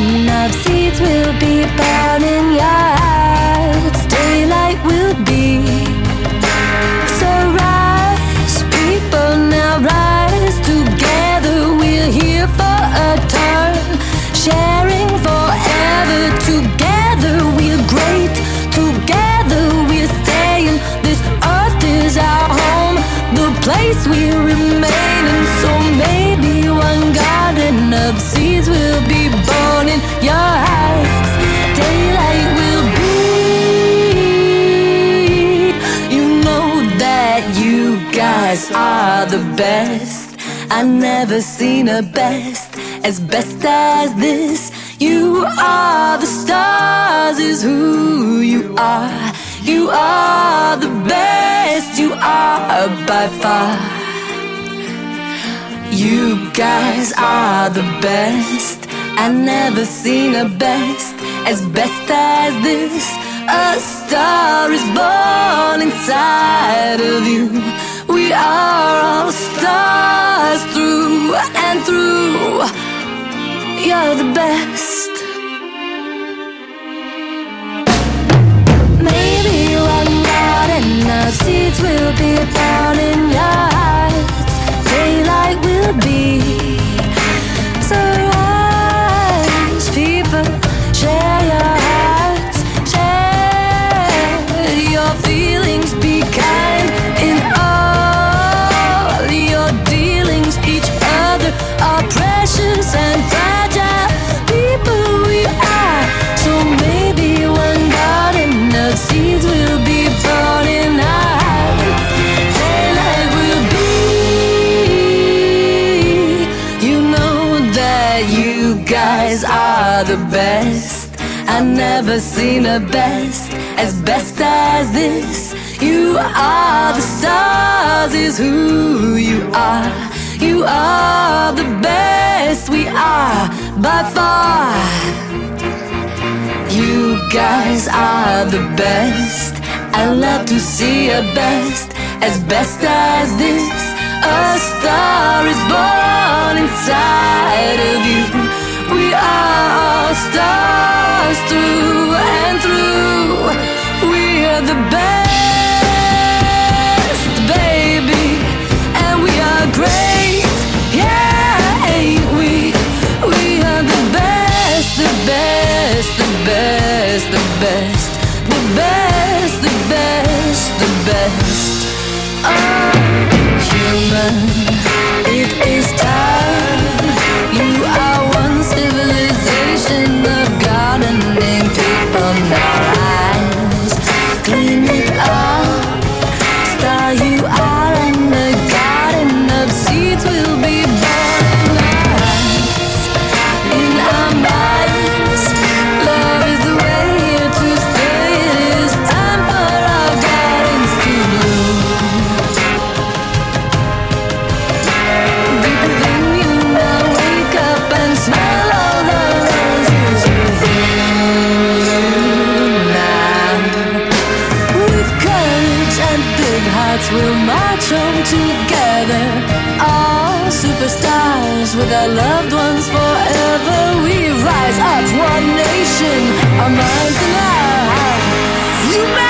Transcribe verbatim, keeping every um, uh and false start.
enough seeds will be born in your hearts. Daylight will be. So rise, people, now rise. Together we're here for a turn, sharing forever. Together we're great. Together we're staying. This earth is our home, the place we remain. And so maybe one garden of seeds will be born in your hearts. Daylight will be. You know that you guys are the best. I never seen a best as best as this. You are the stars is who you are. You are the best. You are by far. You guys are the best. I never seen a best as best as this. A star is born inside of you. We are all stars through and through. You're the best. Maybe one garden of seeds will be born in your hearts. Daylight will be. So rise, people, share your hearts, share your feelings, be kind in all your dealings. Each other are precious and fragile people we are. So maybe one garden of seeds will be born in our hearts. Daylight will be. You know that you guys are the best. I never seen a best as best as this. You are the stars is who you are. You are the best we are by far. You guys are the best. I love to see a best as best as this. A star is born inside of you. We are all stars through and through. We are the best, baby, and we are great. Yeah, ain't we? We are the best, the best, the best, the best, the best, the best, the best. Oh, human, it is time. You are one civilization of gardening people. Now rise, clean it up. Star you are, and the garden of seeds will be born in our hearts, in our minds. Love is the way here to stay. It is time for our gardens to bloom. Deep within you now, wake up and smell all the roses within now. With courage and big hearts, we'll march home together. All superstars with our loved ones forever. We rise up, one nation, our minds and our hearts. You may-